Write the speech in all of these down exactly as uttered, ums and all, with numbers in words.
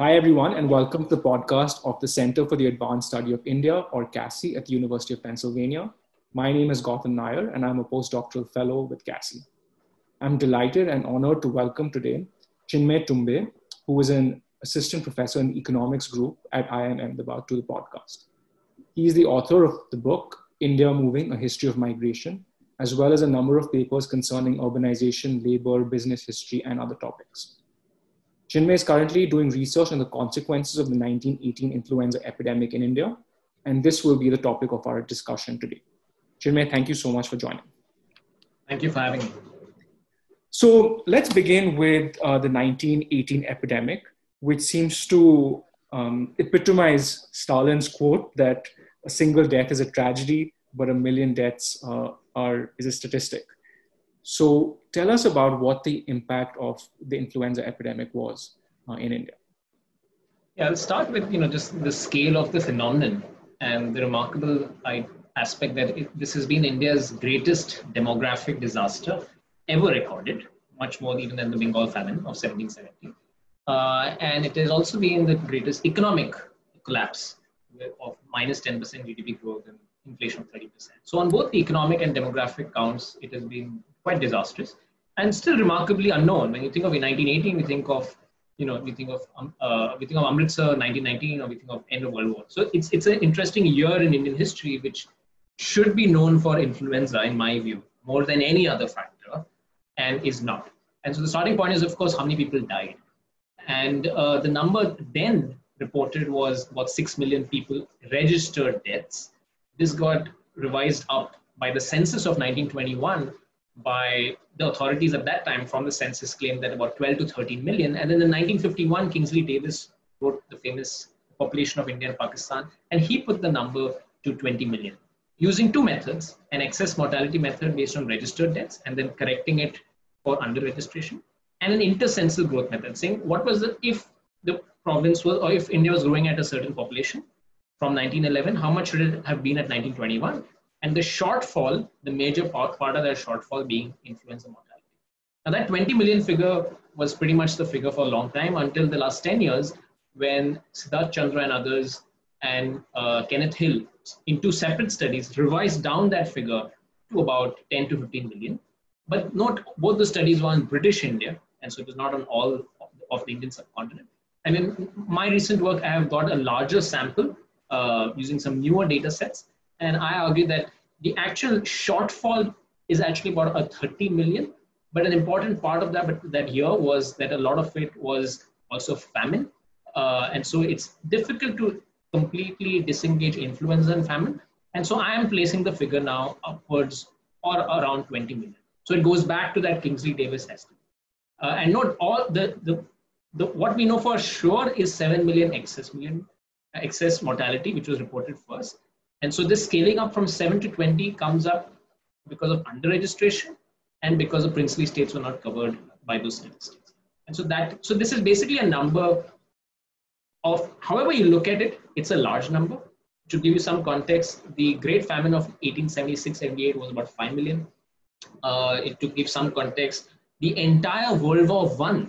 Hi, everyone, and welcome to the podcast of the Center for the Advanced Study of India, or CASI, at the University of Pennsylvania. My name is Gautam Nair, and I'm a postdoctoral fellow with CASI. I'm delighted and honored to welcome today Chinmay Tumbe, who is an assistant professor in the economics group at I I M Ahmedabad, to the podcast. He is the author of the book, India Moving, A History of Migration, as well as a number of papers concerning urbanization, labor, business history, and other topics. Chinmay is currently doing research on the consequences of the nineteen eighteen influenza epidemic in India, and this will be the topic of our discussion today. Chinmay, thank you so much for joining. Thank you for having me. So let's begin with uh, the nineteen eighteen epidemic, which seems to um, epitomize Stalin's quote that a single death is a tragedy, but a million deaths uh, are is a statistic. So tell us about what the impact of the influenza epidemic was uh, in India. Yeah, I'll start with you know just the scale of the phenomenon and the remarkable aspect that it, this has been India's greatest demographic disaster ever recorded, much more even than the Bengal famine of seventeen seventy. Uh, and it has also been the greatest economic collapse of minus ten percent G D P growth and inflation of thirty percent. So on both the economic and demographic counts, it has been quite disastrous and still remarkably unknown. When you think of nineteen eighteen, we think of, you know, we think of, um, uh, we think of Amritsar nineteen nineteen, or we think of end of World War. So it's, it's an interesting year in Indian history, which should be known for influenza, in my view, more than any other factor, and is not. And so the starting point is, of course, how many people died. And uh, the number then reported was about six million people registered deaths. This got revised up by the census of nineteen twenty-one by the authorities at that time from the census claimed that about twelve to thirteen million. And then in nineteen fifty-one, Kingsley Davis wrote the famous Population of India and Pakistan, and he put the number to twenty million using two methods, an excess mortality method based on registered deaths and then correcting it for under-registration, and an intercensal growth method saying what was the, if the province was, or if India was growing at a certain population, from nineteen eleven, how much should it have been at nineteen twenty-one? And the shortfall, the major part, part of that shortfall being influenza mortality. Now that twenty million figure was pretty much the figure for a long time until the last ten years when Siddharth Chandra and others and uh, Kenneth Hill in two separate studies revised down that figure to about ten to fifteen million. But not both the studies were on British India, and so it was not on all of the Indian subcontinent. And in my recent work, I have got a larger sample Uh, using some newer data sets. And I argue that the actual shortfall is actually about a thirty million, but an important part of that, that year was that a lot of it was also famine. Uh, and so it's difficult to completely disengage influenza and famine. And so I am placing the figure now upwards or around twenty million. So it goes back to that Kingsley Davis estimate. Uh, and note all the, the, the, what we know for sure is seven million excess million excess mortality, which was reported first. And so this scaling up from seven to twenty comes up because of under-registration and because the princely states were not covered by those statistics. And so that, so this is basically a number of, however you look at it, it's a large number. To give you some context, the Great Famine of eighteen seventy-six seventy-eight was about five million. Uh, it, to give some context, the entire World War One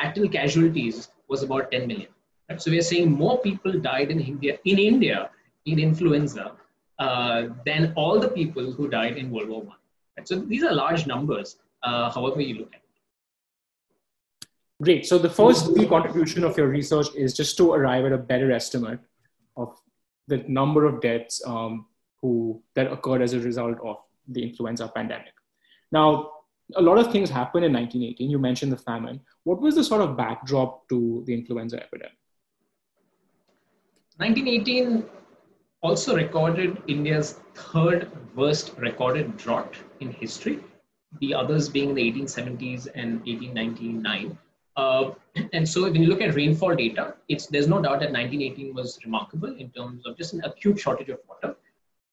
battle casualties was about ten million. So we are saying more people died in India in India in influenza uh, than all the people who died in World War One. Right? So these are large numbers, uh, however you look at it. Great. So the first key contribution of your research is just to arrive at a better estimate of the number of deaths um, who that occurred as a result of the influenza pandemic. Now, a lot of things happened in nineteen eighteen. You mentioned the famine. What was the sort of backdrop to the influenza epidemic? nineteen eighteen also recorded India's third worst recorded drought in history, the others being the eighteen seventies and eighteen ninety-nine. Uh, and so when you look at rainfall data, it's, there's no doubt that nineteen eighteen was remarkable in terms of just an acute shortage of water.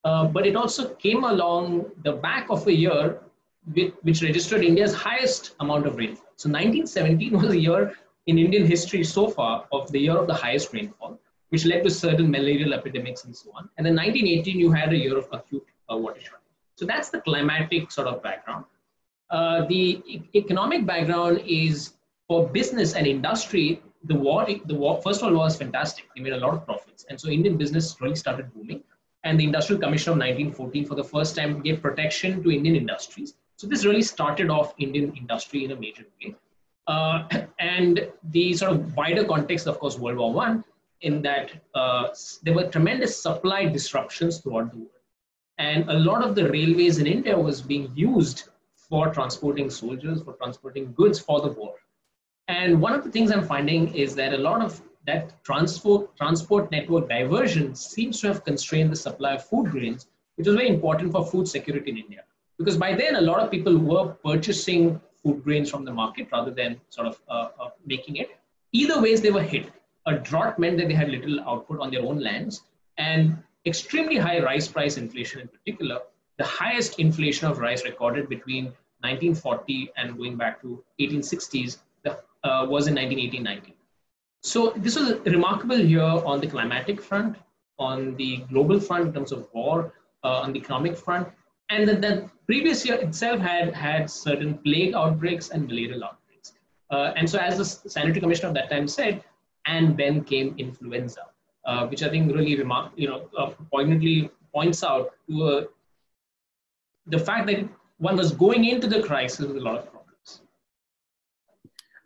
Uh, but it also came along the back of a year with, which registered India's highest amount of rainfall. So nineteen seventeen was a year in Indian history so far of the year of the highest rainfall, which led to certain malarial epidemics and so on. And then nineteen eighteen, you had a year of acute uh, water shortage. So that's the climatic sort of background. Uh, the e- economic background is for business and industry, the war, the war, First World War was fantastic. They made a lot of profits. And so Indian business really started booming. And the Industrial Commission of nineteen fourteen, for the first time, gave protection to Indian industries. So this really started off Indian industry in a major way. Uh, and the sort of wider context, of course, World War One, in that uh, there were tremendous supply disruptions throughout the world. And a lot of the railways in India was being used for transporting soldiers, for transporting goods for the war. And one of the things I'm finding is that a lot of that transport, transport network diversion seems to have constrained the supply of food grains, which is very important for food security in India. Because by then, a lot of people were purchasing food grains from the market rather than sort of uh, uh, making it. Either ways, they were hit. A drought meant that they had little output on their own lands, and extremely high rice price inflation in particular, the highest inflation of rice recorded between nineteen forty and going back to eighteen sixties uh, was in nineteen eighteen nineteen. So this was remarkable year on the climatic front, on the global front in terms of war, uh, on the economic front. And then the previous year itself had had certain plague outbreaks and malarial outbreaks. Uh, and so as the sanitary commissioner of that time said, and then came influenza, uh, which I think really remark, you know, uh, poignantly points out to uh, the fact that one was going into the crisis with a lot of problems.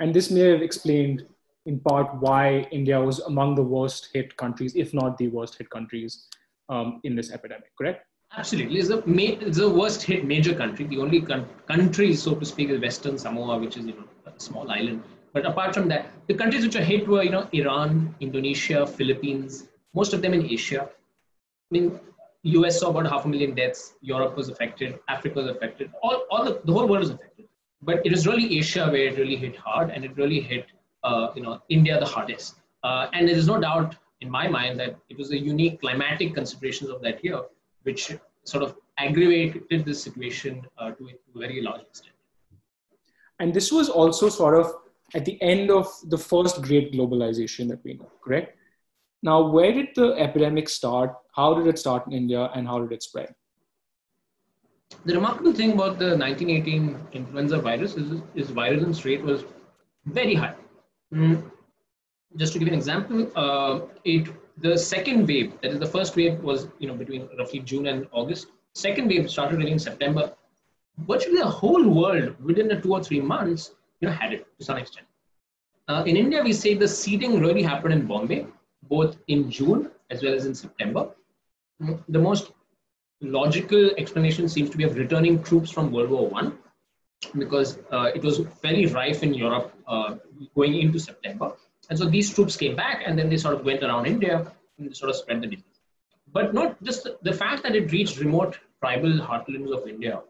And this may have explained in part why India was among the worst hit countries, if not the worst hit countries um, in this epidemic, correct? Absolutely. It's the, it's the worst hit major country. The only con country, so to speak, is Western Samoa, which is, you know, a small island. But apart from that, the countries which are hit were, you know, Iran, Indonesia, Philippines, most of them in Asia. I mean, U S saw about half a million deaths. Europe was affected. Africa was affected. All, all the, the whole world was affected. But it was really Asia where it really hit hard, and it really hit, uh, you know, India the hardest. Uh, and there is no doubt in my mind that it was the unique climatic considerations of that year which sort of aggravated this situation uh, to, to a very large extent. And this was also sort of at the end of the first great globalization that we know, correct? Now, where did the epidemic start? How did it start in India, and how did it spread? The remarkable thing about the nineteen eighteen influenza virus is its virulence rate was very high. Mm. Just to give an example, uh, it the second wave, that is the first wave was, you know, between roughly June and August. Second wave started really in September. Virtually the whole world within the two or three months, you know, had it to some extent. Uh, in India, we say the seeding really happened in Bombay, both in June as well as in September. The most logical explanation seems to be of returning troops from World War One, because uh, it was very rife in Europe uh, going into September. And so these troops came back, and then they sort of went around India and they sort of spread the disease. But not just the, the fact that it reached remote tribal heartlands of India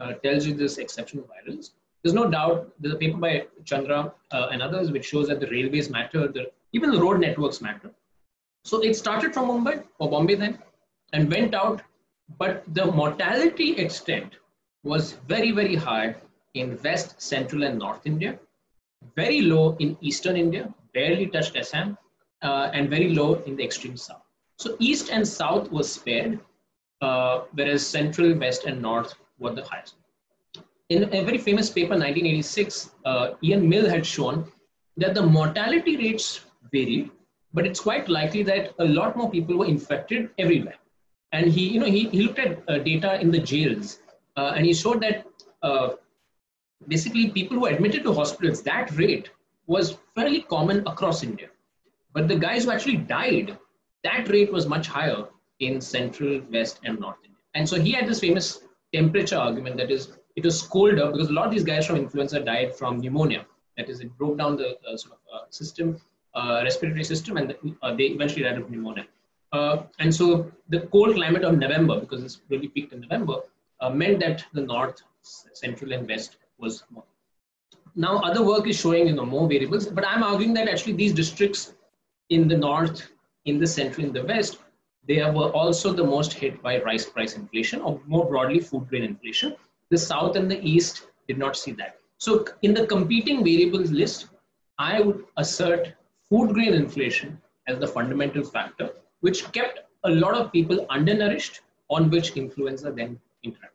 uh, tells you this exceptional virus. There's no doubt, there's a paper by Chandra uh, and others which shows that the railways matter, the, even the road networks matter. So it started from Mumbai or Bombay then and went out, but the mortality extent was very, very high in West, Central and North India, very low in Eastern India, barely touched Assam, uh, and very low in the extreme South. So East and South was spared, uh, whereas Central, West and North were the highest. In a very famous paper, nineteen eighty-six, uh, Ian Mill had shown that the mortality rates varied, but it's quite likely that a lot more people were infected everywhere. And he, you know, he, he looked at uh, data in the jails, uh, and he showed that uh, basically people who were admitted to hospitals, that rate was fairly common across India. But the guys who actually died, that rate was much higher in Central, West, and North India. And so he had this famous temperature argument, that is, it was colder because a lot of these guys from influenza died from pneumonia. That is, it broke down the uh, sort of uh, system, uh, respiratory system, and the, uh, they eventually died of pneumonia. Uh, and so the cold climate of November, because it's really peaked in November, uh, meant that the North, Central, and West was more. Now, other work is showing, you know, more variables, but I'm arguing that actually these districts in the North, in the Central, in the West, they were also the most hit by rice price inflation, or more broadly food grain inflation. The South and the East did not see that. So in the competing variables list, I would assert food grain inflation as the fundamental factor, which kept a lot of people undernourished, on which influenza then interacted.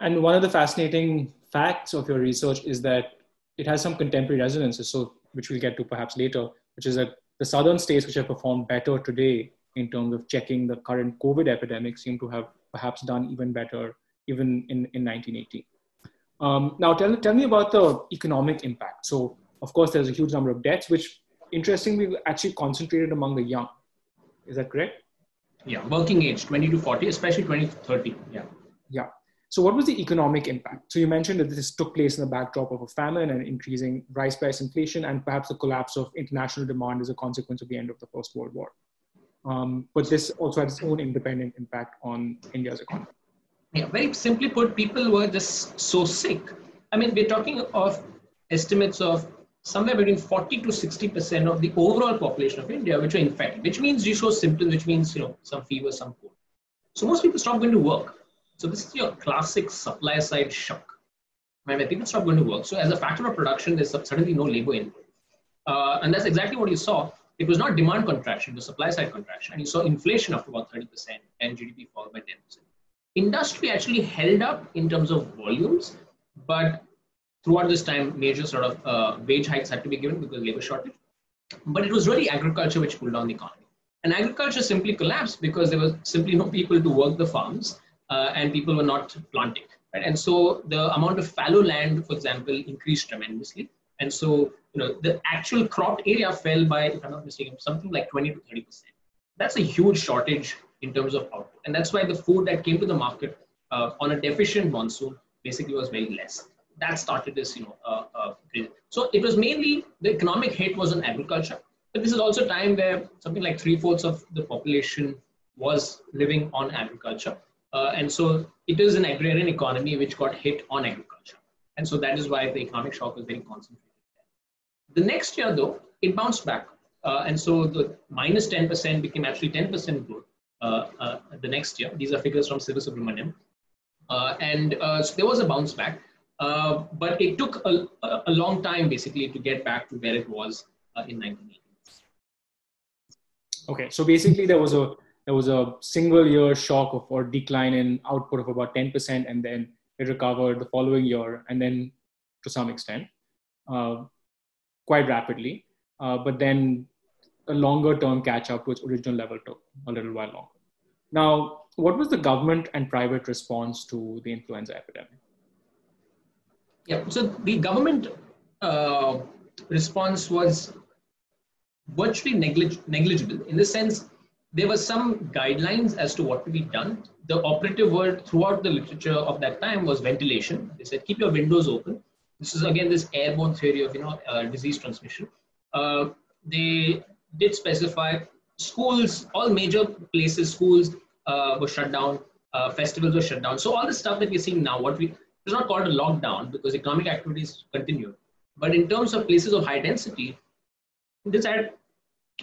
And one of the fascinating facts of your research is that it has some contemporary resonances, so which we'll get to perhaps later, which is that the southern states which have performed better today in terms of checking the current COVID epidemic seem to have perhaps done even better, even in, in nineteen eighteen. Um, now, tell, tell me about the economic impact. So, of course, there's a huge number of deaths, which interestingly actually concentrated among the young. Is that correct? Yeah, working age, twenty to forty, especially twenty to thirty. Yeah. Yeah. So what was the economic impact? So you mentioned that this took place in the backdrop of a famine and increasing rice price inflation, and perhaps the collapse of international demand as a consequence of the end of the First World War. Um, but this also had its own independent impact on India's economy. Yeah, very simply put, people were just so sick. I mean, we're talking of estimates of somewhere between forty to sixty percent of the overall population of India, which are infected, which means you show symptoms, which means, you know, some fever, some cold. So most people stop going to work. So this is your classic supply side shock. I mean, people stop going to work. So as a factor of production, there's suddenly no labor input. Uh, and that's exactly what you saw. It was not demand contraction, it was supply side contraction. And you saw inflation up to about thirty percent and G D P fall by ten percent. Industry actually held up in terms of volumes, but throughout this time, major sort of uh, wage hikes had to be given because labor shortage. But it was really agriculture which pulled down the economy. And agriculture simply collapsed because there was simply no people to work the farms. Uh, and people were not planting, right? And so the amount of fallow land, for example, increased tremendously. And so, you know, the actual cropped area fell by, if I'm not mistaken, something like twenty to thirty percent. That's a huge shortage in terms of output. And that's why the food that came to the market uh, on a deficient monsoon basically was very less. That started this, you know, uh, uh, so it was mainly the economic hit was on agriculture. But this is also a time where something like three fourths of the population was living on agriculture. Uh, and so it is an agrarian economy which got hit on agriculture. And so that is why the economic shock was very concentrated. The next year, though, it bounced back. Uh, and so the minus ten percent became actually ten percent growth uh, uh, the next year. These are figures from Sri Subramanian. Uh, and uh, so there was a bounce back. Uh, but it took a, a long time, basically, to get back to where it was uh, in nineteen eighty. Okay, so basically there was a There was a single year shock of, or decline in output of about ten percent, and then it recovered the following year, and then to some extent, uh, quite rapidly. Uh, but then a longer term catch up to its original level took a little while longer. Now, what was the government and private response to the influenza epidemic? Yeah, so the government uh, response was virtually neglig- negligible in the sense there were some guidelines as to what to be done. The operative word throughout the literature of that time was ventilation. They said, keep your windows open. This is again, this airborne theory of, you know, uh, disease transmission. Uh, they did specify schools, all major places, schools uh, were shut down, uh, festivals were shut down. So all the stuff that we're seeing now, what we, it's not called a lockdown because economic activities continued. But in terms of places of high density, this had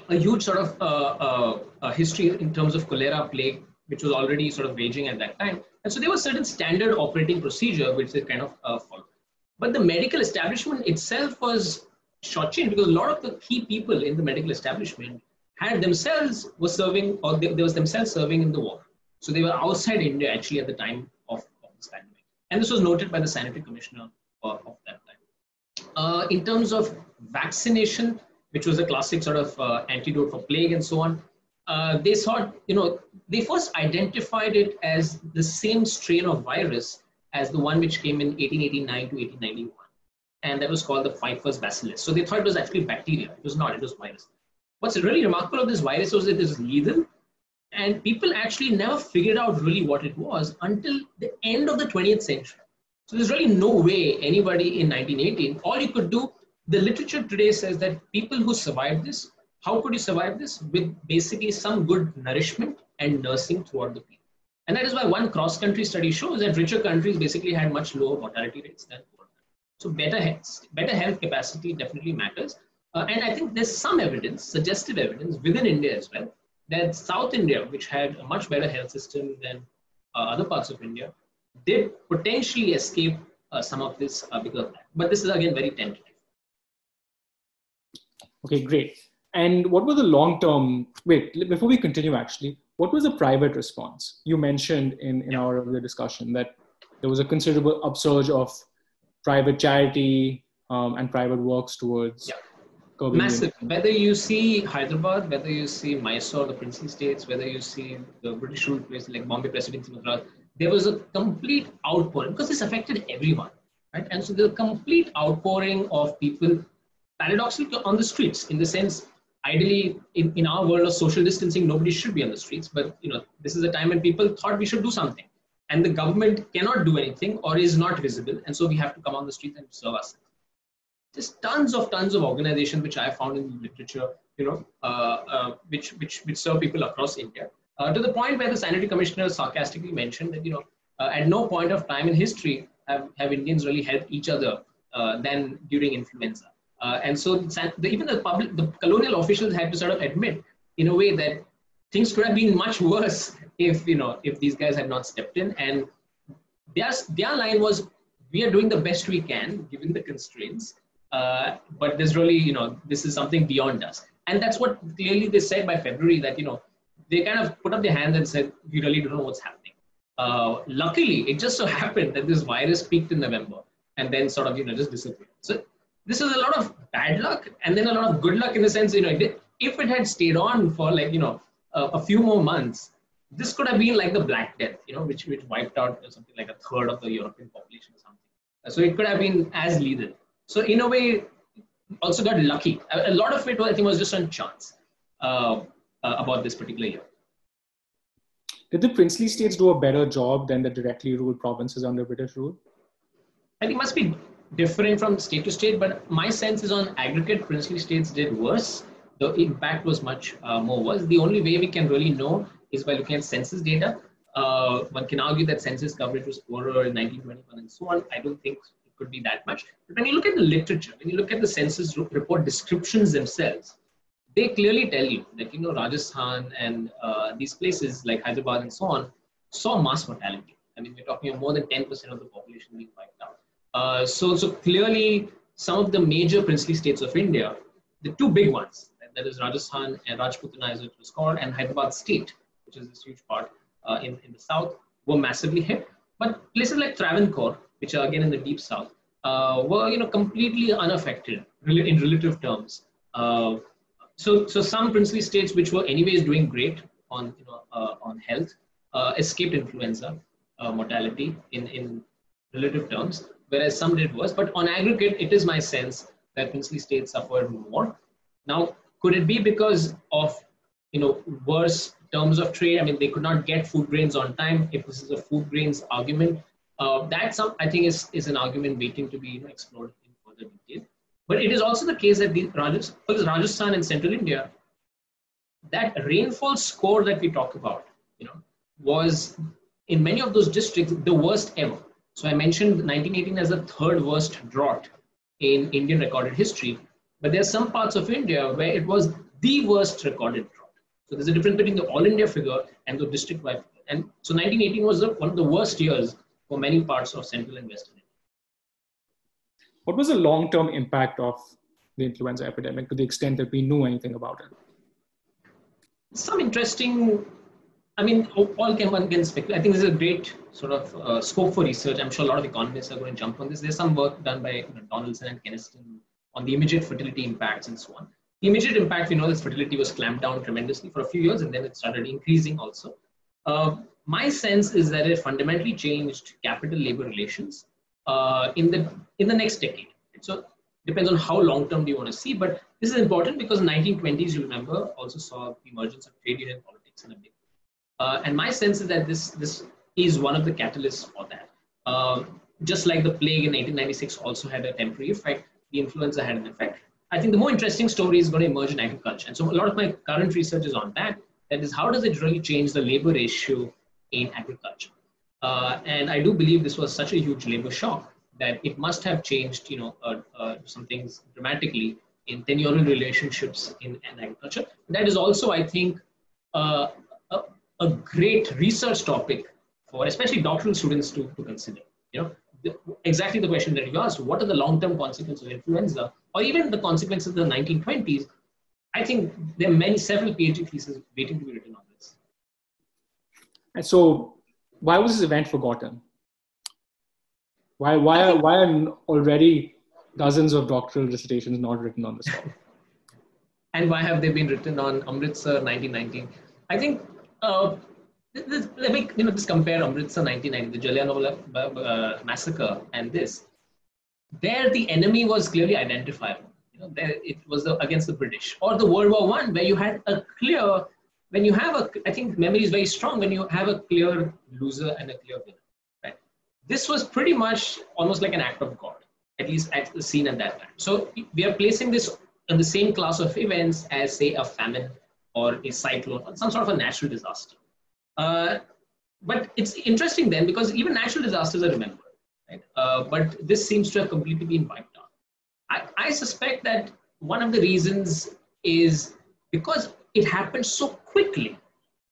a huge sort of uh, uh, uh, history in terms of cholera plague, which was already sort of raging at that time. And so there was certain standard operating procedure, which they kind of uh, followed. But the medical establishment itself was shortchanged because a lot of the key people in the medical establishment had themselves were serving, or they, they was themselves serving in the war. So they were outside India actually at the time of, of this pandemic. And this was noted by the sanitary commissioner of, of that time. Uh, in terms of vaccination, which was a classic sort of uh, antidote for plague and so on. Uh, they thought, you know, they first identified it as the same strain of virus as the one which came in eighteen eighty-nine to eighteen ninety-one. And that was called the Pfeiffer's bacillus. So they thought it was actually bacteria. It was not, it was virus. What's really remarkable of this virus was that it was lethal. And people actually never figured out really what it was until the end of the twentieth century. So there's really no way anybody in nineteen eighteen, all you could do. The literature today says that people who survived this, how could you survive this? With basically some good nourishment and nursing throughout the period. And that is why one cross-country study shows that richer countries basically had much lower mortality rates than poorer countries. So better health, better health capacity definitely matters. Uh, and I think there's some evidence, suggestive evidence within India as well, that South India, which had a much better health system than uh, other parts of India, did potentially escape uh, some of this uh, because of that. But this is again very tentative. Okay, great. And what were the long-term, wait, before we continue actually, what was the private response? You mentioned in, in our earlier discussion that there was a considerable upsurge of private charity, um, and private works towards yeah. curbing massive. India. Whether you see Hyderabad, whether you see Mysore, the princely states, whether you see the British ruled places like Bombay Presidency, Madras, there was a complete outpouring because this affected everyone, right? And so there's a complete outpouring of people, paradoxically, on the streets, in the sense, ideally, in, in our world of social distancing, nobody should be on the streets. But, you know, this is a time when people thought we should do something. And the government cannot do anything or is not visible. And so we have to come on the streets and serve ourselves. There's tons of tons of organizations which I found in the literature, you know, uh, uh, which, which, which serve people across India. Uh, to the point where the sanitary commissioner sarcastically mentioned that, you know, uh, at no point of time in history have, have Indians really helped each other uh, than during influenza. Uh, and so the, even the, public, the colonial officials had to sort of admit in a way that things could have been much worse if, you know, if these guys had not stepped in. And their, their line was, we are doing the best we can given the constraints, uh, but there's really, you know, this is something beyond us. And that's what clearly they said by February, that, you know, they kind of put up their hands and said, we really don't know what's happening. Uh, luckily, it just so happened that this virus peaked in November and then sort of, you know, just disappeared. So this is a lot of bad luck and then a lot of good luck in the sense, you know, it did, if it had stayed on for like, you know, a, a few more months, this could have been like the Black Death, you know, which, which wiped out something like a third of the European population or something. So it could have been as lethal. So in a way, also got lucky. A, a lot of it, I think, was just on chance. Uh, Uh, about this particular year. Did the princely states do a better job than the directly ruled provinces under British rule? I think it must be different from state to state, but my sense is on aggregate, princely states did worse. The impact was much uh, more worse. The only way we can really know is by looking at census data. Uh, one can argue that census coverage was poorer in nineteen twenty-one and so on. I don't think it could be that much. But when you look at the literature, when you look at the census report descriptions themselves, they clearly tell you that, you know, Rajasthan and uh, these places like Hyderabad and so on saw mass mortality. I mean, we're talking of more than ten percent of the population being wiped out. Uh, so, so clearly, some of the major princely states of India, the two big ones, that is Rajasthan and Rajputana as it was called, and Hyderabad state, which is this huge part uh, in, in the south, were massively hit. But places like Travancore, which are again in the deep south, uh, were, you know, completely unaffected in relative terms. Uh, So, so some princely states which were anyways doing great on, you know, uh, on health, uh, escaped influenza uh, mortality in, in relative terms, whereas some did worse. But on aggregate, it is my sense that princely states suffered more. Now, could it be because of, you know, worse terms of trade? I mean, they could not get food grains on time. If this is a food grains argument, uh, that some, I think is, is an argument waiting to be, you know, explored in further detail. But it is also the case that the Rajasthan and Central India, that rainfall score that we talk about, you know, was in many of those districts the worst ever. So I mentioned nineteen eighteen as the third worst drought in Indian recorded history, but there are some parts of India where it was the worst recorded drought. So there's a difference between the all India figure and the district wide figure. And so nineteen eighteen was the, one of the worst years for many parts of Central and Western India. What was the long-term impact of the influenza epidemic to the extent that we knew anything about it? Some interesting, I mean, all can, one can speculate. I think this is a great sort of uh, scope for research. I'm sure a lot of economists are going to jump on this. There's some work done by, you know, Donaldson and Keniston on the immediate fertility impacts and so on. The immediate impact, we know, this fertility was clamped down tremendously for a few years and then it started increasing also. Uh, my sense is that it fundamentally changed capital-labor relations. Uh, in the in the next decade. So depends on how long term do you want to see, but this is important because nineteen twenties, you remember, also saw the emergence of trade union politics in a big way. Uh, and my sense is that this this is one of the catalysts for that. Uh, just like the plague in eighteen ninety-six also had a temporary effect, the influenza had an effect. I think the more interesting story is going to emerge in agriculture. And so a lot of my current research is on that. That is, how does it really change the labor ratio in agriculture? Uh, and I do believe this was such a huge labor shock that it must have changed, you know, uh, uh, some things dramatically in tenure-related relationships in, in agriculture. That is also, I think, uh, a, a great research topic for especially doctoral students to, to consider. You know, the, exactly the question that you asked: what are the long-term consequences of influenza, or even the consequences of the nineteen twenties? I think there are many, several PhD theses waiting to be written on this. And so, why was this event forgotten? Why, why, why are already dozens of doctoral dissertations not written on this topic. And why have they been written on Amritsar nineteen nineteen? I think, uh, this, this, let me you know, just compare Amritsar nineteen ninety, the Jallianwala uh, massacre, and this. There, the enemy was clearly identifiable. You know, there it was the, against the British. Or the World War One, where you had a clear, when you have a, I think memory is very strong, when you have a clear loser and a clear winner. Right? This was pretty much almost like an act of God, at least at the scene at that time. So we are placing this in the same class of events as, say, a famine or a cyclone or some sort of a natural disaster. Uh, but it's interesting then, because even natural disasters are remembered. Right? Uh, but this seems to have completely been wiped out. I, I suspect that one of the reasons is because it happened so quickly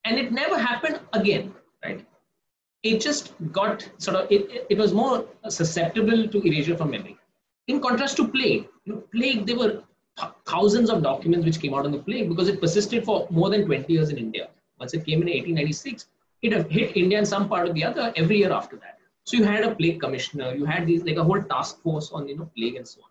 and it never happened again, right? It just got sort of, it, it was more susceptible to erasure from memory. In contrast to plague, you know, plague, there were th thousands of documents which came out on the plague because it persisted for more than twenty years in India. Once it came in eighteen ninety-six, it hit India in some part or the other every year after that. So you had a plague commissioner, you had these like a whole task force on you know plague and so on.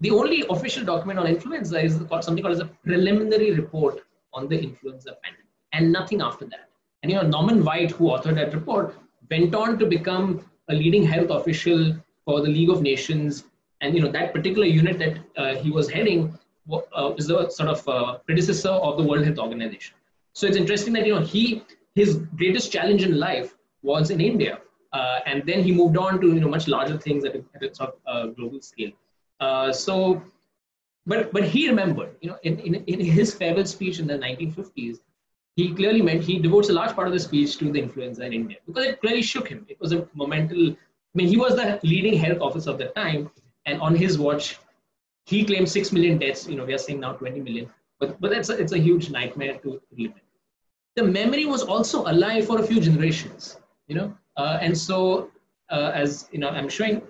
The only official document on influenza is something called as a preliminary report on the influenza pandemic, and nothing after that. And you know Norman White, who authored that report, went on to become a leading health official for the League of Nations, and you know that particular unit that uh, he was heading uh, was the sort of uh, predecessor of the World Health Organization. So it's interesting that you know he his greatest challenge in life was in India. Uh, and then he moved on to you know much larger things at a, at a sort of uh, global scale. Uh, so, but but he remembered, you know, in, in in his farewell speech in the nineteen fifties, he clearly meant he devotes a large part of the speech to the influenza in India because it clearly shook him. It was a momental. I mean, he was the leading health officer of the time, and on his watch, he claimed six million deaths. You know, we are seeing now twenty million, but but that's a, it's a huge nightmare to live in. The memory was also alive for a few generations. You know. Uh, and so, uh, as you know, I'm showing,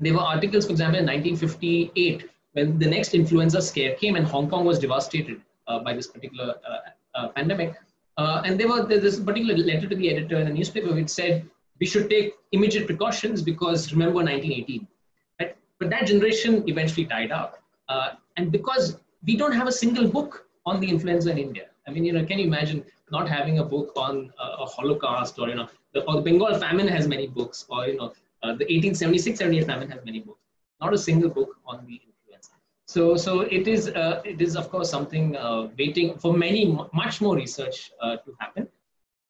there were articles, for example, in nineteen fifty-eight, when the next influenza scare came and Hong Kong was devastated uh, by this particular uh, uh, pandemic. Uh, and there was this particular letter to the editor in a newspaper which said, we should take immediate precautions because remember nineteen eighteen. Right? But that generation eventually died out. Uh, and because we don't have a single book on the influenza in India. I mean, you know, can you imagine not having a book on uh, a Holocaust or, you know, the, or the Bengal famine has many books, or, you know, uh, the eighteen seventy-six seventy-eight famine has many books, not a single book on the influenza. So, so it is, uh, it is of course, something uh, waiting for many, much more research uh, to happen.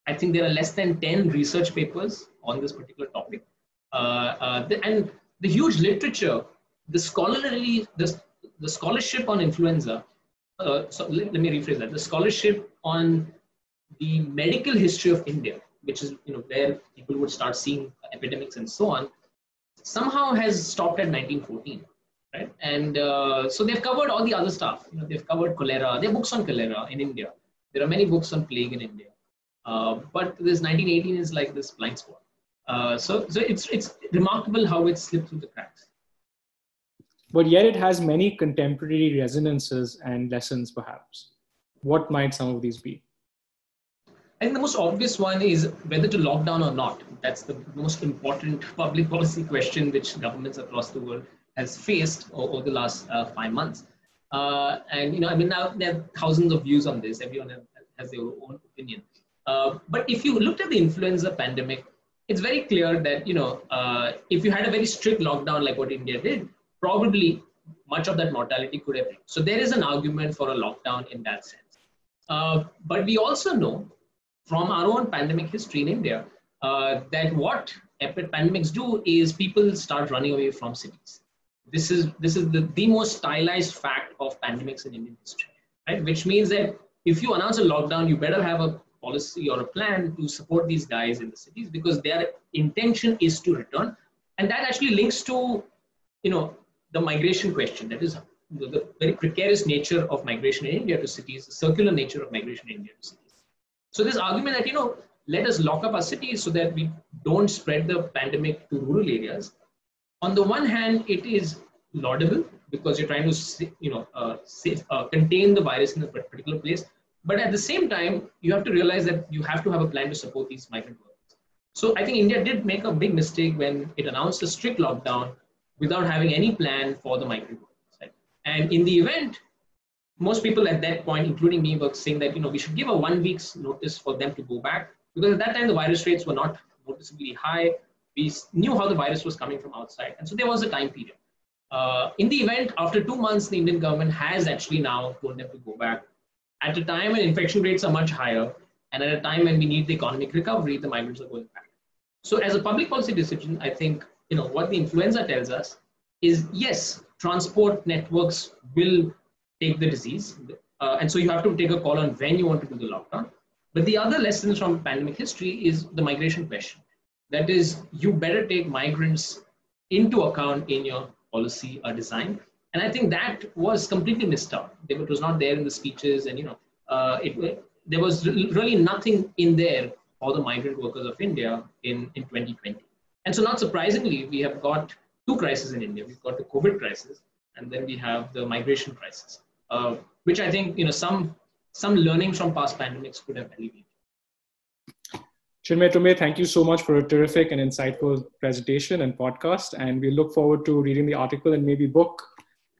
I think there are less than ten research papers on this particular topic. Uh, uh, the, and the huge literature, the scholarly, the, the scholarship on influenza, uh, so let, let me rephrase that, the scholarship on the medical history of India, which is you know where people would start seeing epidemics and so on, somehow has stopped at nineteen fourteen, right? And uh, so they've covered all the other stuff. You know, they've covered cholera. There are books on cholera in India. There are many books on plague in India, uh, but this nineteen eighteen is like this blind spot. Uh, so, so it's it's remarkable how it slipped through the cracks. But yet, it has many contemporary resonances and lessons, perhaps. What might some of these be? I think the most obvious one is whether to lock down or not. That's the most important public policy question which governments across the world has faced over the last uh, five months. Uh, and, you know, I mean, now there are thousands of views on this. Everyone has their own opinion. Uh, but if you looked at the influenza pandemic, it's very clear that, you know, uh, if you had a very strict lockdown like what India did, probably much of that mortality could have been. So there is an argument for a lockdown in that sense. Uh, but we also know from our own pandemic history in India, uh, that what pandemics do is people start running away from cities. This is, this is the, the most stylized fact of pandemics in Indian history, right? Which means that if you announce a lockdown, you better have a policy or a plan to support these guys in the cities because their intention is to return. And that actually links to, you know, the migration question. That is the, the very precarious nature of migration in India to cities, the circular nature of migration in India to cities. So this argument that, you know, let us lock up our cities so that we don't spread the pandemic to rural areas. On the one hand, it is laudable because you're trying to, you know, uh, save, uh, contain the virus in a particular place. But at the same time, you have to realize that you have to have a plan to support these migrant workers. So I think India did make a big mistake when it announced a strict lockdown without having any plan for the migrant workers. Right? And in the event, most people at that point, including me, were saying that, you know, we should give a one week's notice for them to go back, because at that time the virus rates were not noticeably high. We knew how the virus was coming from outside. And so there was a time period. Uh, in the event, after two months, the Indian government has actually now told them to go back. At a time when infection rates are much higher, and at a time when we need the economic recovery, the migrants are going back. So as a public policy decision, I think, you know, what the influenza tells us is, yes, transport networks will take the disease. Uh, and so you have to take a call on when you want to do the lockdown. But the other lessons from pandemic history is the migration question. That is, you better take migrants into account in your policy or design. And I think that was completely missed out. It was not there in the speeches, and, you know, uh, it, there was really nothing in there for the migrant workers of India in, in twenty twenty. And so not surprisingly, we have got two crises in India. We've got the COVID crisis, and then we have the migration crisis, uh, which I think, you know, some, some learnings from past pandemics could have alleviated. Chinmay Tumbe, thank you so much for a terrific and insightful presentation and podcast. And we look forward to reading the article and maybe book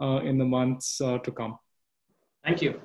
uh, in the months uh, to come. Thank you.